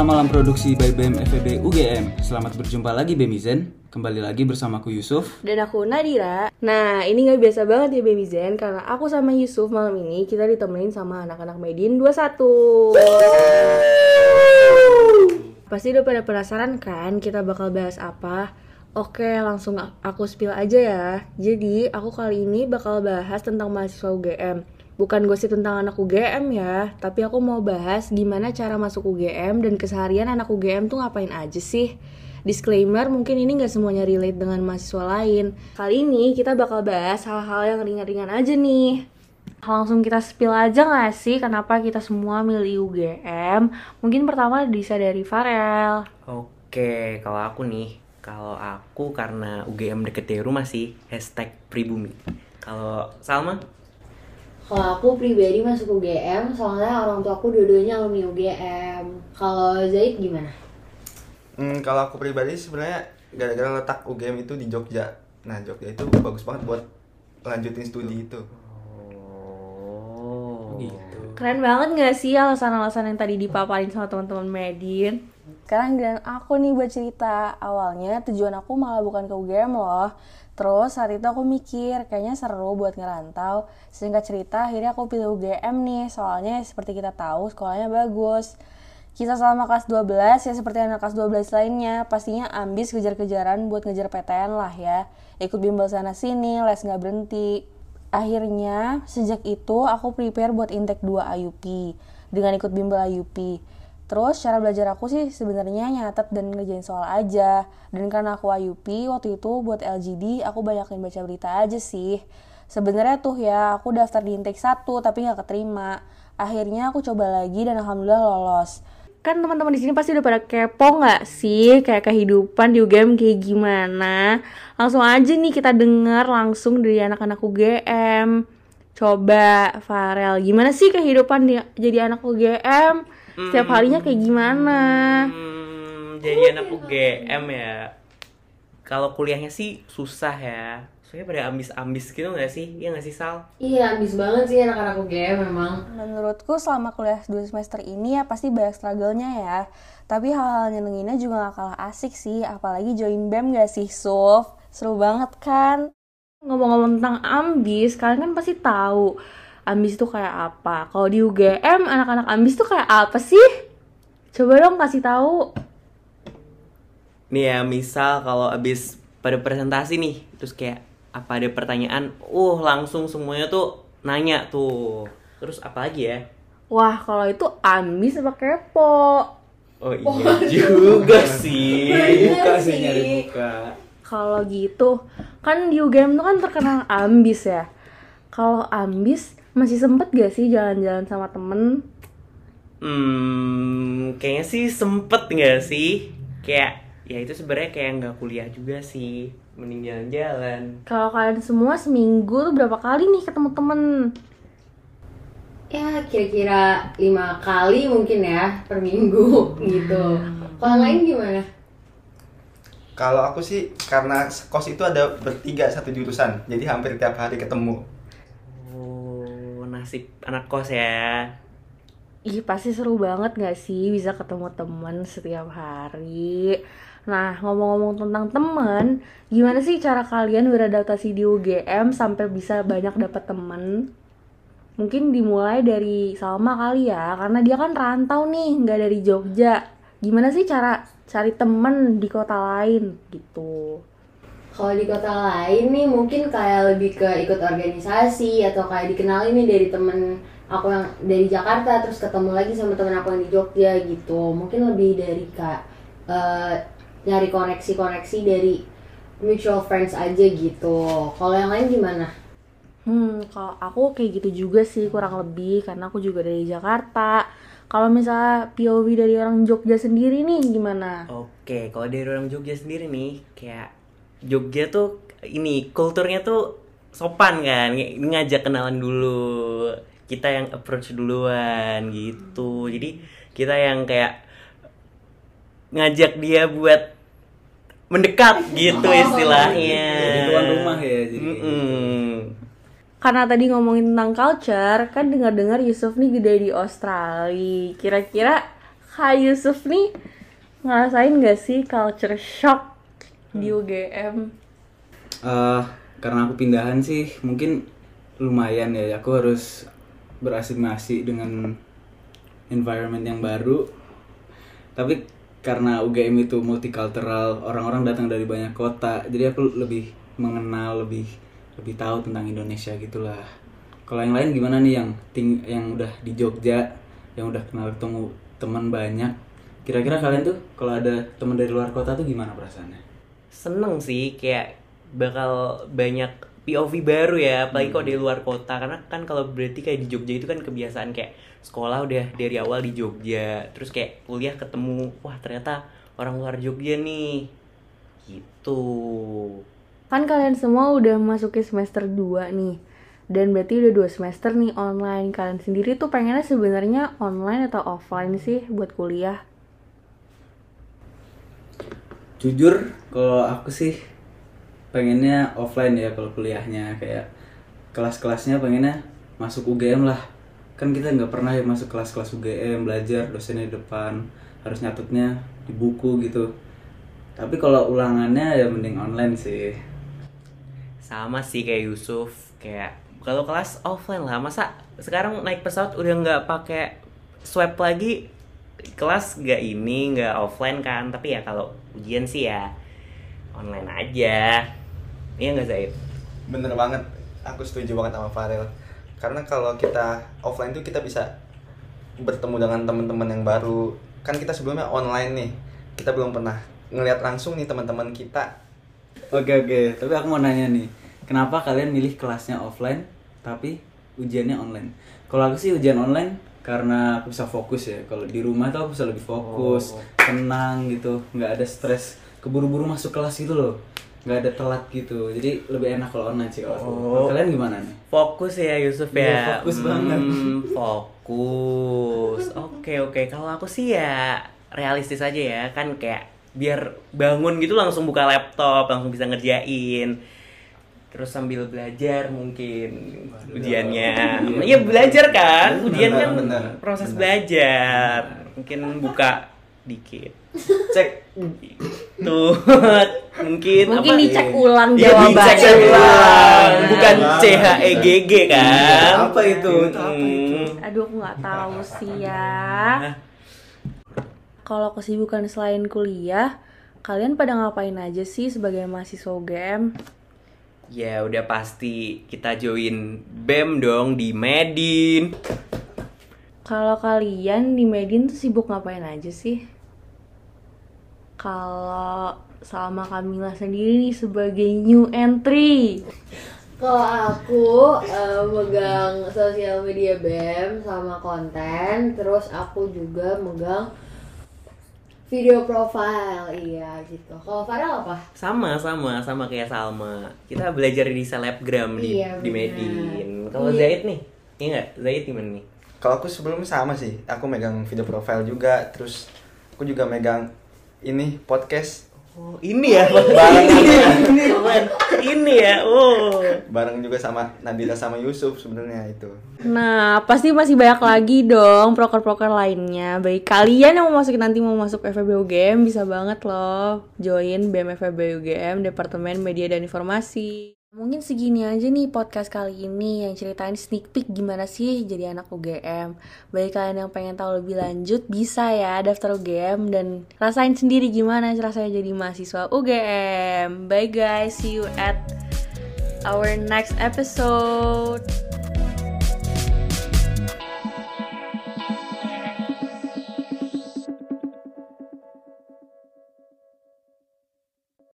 Malam Malam Produksi by BEM FEB UGM. Selamat berjumpa lagi BEMI ZEN. Kembali lagi bersamaku Yusuf dan aku Nadira. Nah, ini nggak biasa banget ya BEMI ZEN, karena aku sama Yusuf malam ini kita ditemenin sama anak-anak Medin 21. Pasti udah pada penasaran kan kita bakal bahas apa? Oke, langsung aku spill aja ya. Jadi, aku kali ini bakal bahas tentang mahasiswa UGM. Bukan gosip tentang anak UGM ya, tapi aku mau bahas gimana cara masuk UGM dan keseharian anak UGM tuh ngapain aja sih. Disclaimer, mungkin ini gak semuanya relate dengan mahasiswa lain. Kali ini kita bakal bahas hal-hal yang ringan-ringan aja nih. Langsung kita spill aja gak sih kenapa kita semua milih UGM? Mungkin pertama bisa dari Farel. Oke, kalau aku karena UGM deket dari rumah sih, #pribumi. Kalau Salma? Kalau aku pribadi masuk UGM, soalnya orang tua aku dua-duanya alumni UGM. Kalau Zaid gimana? Kalau aku pribadi sebenarnya gara-gara letak UGM itu di Jogja. Nah, Jogja itu bagus banget buat lanjutin studi itu. Oh, gitu. Keren banget nggak sih alasan-alasan yang tadi dipaparin sama teman-teman Medin? Sekarang giliran aku nih buat cerita. Awalnya tujuan aku malah bukan ke UGM loh. Terus saat itu aku mikir, kayaknya seru buat ngerantau. Singkat cerita, akhirnya aku pilih UGM nih. Soalnya seperti kita tahu, sekolahnya bagus. Kisah selama kelas 12, ya seperti anak kelas 12 lainnya. Pastinya ambis kejar-kejaran buat ngejar PTN lah ya. Ikut bimbel sana-sini, les nggak berhenti. Akhirnya, sejak itu aku prepare buat intake 2 IUP. Dengan ikut bimbel IUP. Terus cara belajar aku sih sebenarnya nyatet dan ngerjain soal aja. Dan karena aku Ayupi, waktu itu buat LGD aku banyakin baca berita aja sih. Sebenarnya tuh ya aku daftar di intake 1 tapi gak keterima. Akhirnya aku coba lagi dan alhamdulillah lolos. Kan teman-teman di sini pasti udah pada kepo gak sih kayak kehidupan di UGM kayak gimana? Langsung aja nih kita dengar langsung dari anak-anak UGM. Coba Farel, gimana sih kehidupan jadi anak UGM? Setiap harinya kayak gimana? Jadi anak UGM ya. Kalau kuliahnya sih susah ya. Soalnya pada ambis-ambis gitu gak sih? Iya gak sih Sal? Iya ambis banget sih anak-anak UGM memang. Menurutku selama kuliah 2 semester ini ya pasti banyak struggle-nya ya. Tapi hal-hal nyenenginnya juga gak kalah asik sih. Apalagi join BEM gak sih Suf? Seru banget kan? Ngomong-ngomong tentang ambis, kalian kan pasti tahu ambis tuh kayak apa? Kalau di UGM anak-anak ambis tuh kayak apa sih? Coba dong kasih tahu. Nih ya, misal kalau abis pada presentasi nih, terus kayak apa ada pertanyaan, langsung semuanya tuh nanya tuh. Terus apa lagi ya? Wah, kalau itu ambis apa kepo? Oh iya juga sih. Buka sih nyari buka. Kalau gitu, kan di UGM tuh kan terkenal ambis ya. Kalau ambis masih sempet gak sih jalan-jalan sama temen? Kayaknya sih sempet gak sih? Kayak, ya itu sebenarnya kayak gak kuliah juga sih. Mending jalan-jalan. Kalau kalian semua seminggu tuh berapa kali nih ketemu temen? Ya kira-kira 5 kali mungkin ya per minggu gitu. Kalau lain gimana? Kalau aku sih karena kos itu ada bertiga satu jurusan. Jadi hampir tiap hari ketemu. Nasib anak kos ya. Ih pasti seru banget gak sih bisa ketemu temen setiap hari. Nah ngomong-ngomong tentang temen, gimana sih cara kalian beradaptasi di UGM sampai bisa banyak dapat temen? Mungkin dimulai dari Salma kali ya, karena dia kan rantau nih, gak dari Jogja. Gimana sih cara cari temen di kota lain gitu? Kalau di kota lain nih mungkin kayak lebih ke ikut organisasi atau kayak dikenalin nih dari temen aku yang dari Jakarta terus ketemu lagi sama temen aku yang di Jogja gitu. Mungkin lebih dari nyari koneksi-koneksi dari mutual friends aja gitu. Kalau yang lain gimana? Kalau aku kayak gitu juga sih kurang lebih karena aku juga dari Jakarta. Kalau misalnya POV dari orang Jogja sendiri nih gimana? Oke, kalau dari orang Jogja sendiri nih kayak Jogja tuh ini kulturnya tuh sopan kan, ngajak kenalan dulu, kita yang approach duluan gitu, jadi kita yang kayak ngajak dia buat mendekat gitu istilahnya. Jadi tuan rumah ya jadi. Karena tadi ngomongin tentang culture, kan dengar-dengar Yusuf nih gede di Australia, kira-kira Kak Yusuf nih ngerasain gak sih culture shock di UGM? Karena aku pindahan sih mungkin lumayan ya, aku harus berasimilasi dengan environment yang baru. Tapi karena UGM itu multicultural, orang-orang datang dari banyak kota, jadi aku lebih mengenal, lebih tahu tentang Indonesia gitulah. Kalau yang lain gimana nih, yang udah di Jogja, yang udah kenal ketemu teman banyak, kira-kira kalian tuh kalau ada teman dari luar kota tuh gimana perasaannya? Seneng sih, kayak bakal banyak POV baru ya, apalagi kalau dari luar kota. Karena kan kalau berarti kayak di Jogja itu kan kebiasaan kayak sekolah udah dari awal di Jogja, terus kayak kuliah ketemu, wah ternyata orang luar Jogja nih, gitu. Kan kalian semua udah masukin semester 2 nih, dan berarti udah 2 semester nih online. Kalian sendiri tuh pengennya sebenarnya online atau offline sih buat kuliah? Jujur, kalau aku sih pengennya offline ya kalau kuliahnya. Kayak kelas-kelasnya pengennya masuk UGM lah. Kan kita nggak pernah ya masuk kelas-kelas UGM, belajar dosennya di depan, harus nyatetnya di buku gitu. Tapi kalau ulangannya ya mending online sih. Sama sih kayak Yusuf, kayak kalau kelas offline lah, masa sekarang naik pesawat udah nggak pakai swab lagi, kelas nggak ini nggak offline kan. Tapi ya kalau ujian sih ya online aja, iya nggak Zaid? Bener banget, aku setuju banget sama Farel. Karena kalau kita offline tuh kita bisa bertemu dengan teman-teman yang baru. Kan kita sebelumnya online nih, kita belum pernah ngelihat langsung nih teman-teman kita. Oke, tapi aku mau nanya nih, kenapa kalian milih kelasnya offline tapi ujiannya online? Kalau aku sih ujian online karena aku bisa fokus ya. Kalau di rumah tuh aku bisa lebih fokus, tenang gitu, nggak ada stres keburu-buru masuk kelas gitu loh, nggak ada telat gitu. Jadi lebih enak kalau online sih. Kalau kalian gimana nih? Fokus ya Yusuf ya. Fokus banget. Fokus. Oke. Kalau aku sih ya realistis aja ya, kan kayak biar bangun gitu langsung buka laptop, langsung bisa ngerjain. Terus sambil belajar mungkin ujiannya. Iya belajar kan, ujian kan proses belajar. Mungkin buka dikit, cek tuh mungkin apa? Dicek ulang jawabannya. Iya, dicek ulang, bukan CHEGG kan? Apa itu? Aduh, aku nggak tahu sih ya. Kalau kesibukan selain kuliah, kalian pada ngapain aja sih sebagai mahasiswa UGM? Ya udah pasti kita join BEM dong di Medin. Kalau kalian di Medin tuh sibuk ngapain aja sih? Kalau Salma Kamila sendiri nih sebagai new entry. Kalau aku megang sosial media BEM sama konten, terus aku juga megang video profile, iya gitu. Kalau Farel apa? Sama kayak Salma. Kita belajar di Celebgram di Medin. Kalau Zaid nih, iya nggak? Zaid gimana nih? Kalau aku sebelumnya sama sih. Aku megang video profile juga. Terus aku juga megang ini podcast. Oh, ini ya. Bareng ini ya. Bareng juga sama Nadira sama Yusuf sebenarnya itu. Nah, pasti masih banyak lagi dong proker-proker lainnya. Bagi kalian yang mau masuk FEB UGM bisa banget loh join BEM FEB UGM Departemen Media dan Informasi. Mungkin segini aja nih podcast kali ini yang ceritain sneak peek gimana sih jadi anak UGM. Bagi kalian yang pengen tahu lebih lanjut bisa ya daftar UGM dan rasain sendiri gimana rasanya jadi mahasiswa UGM. Bye guys, see you at our next episode.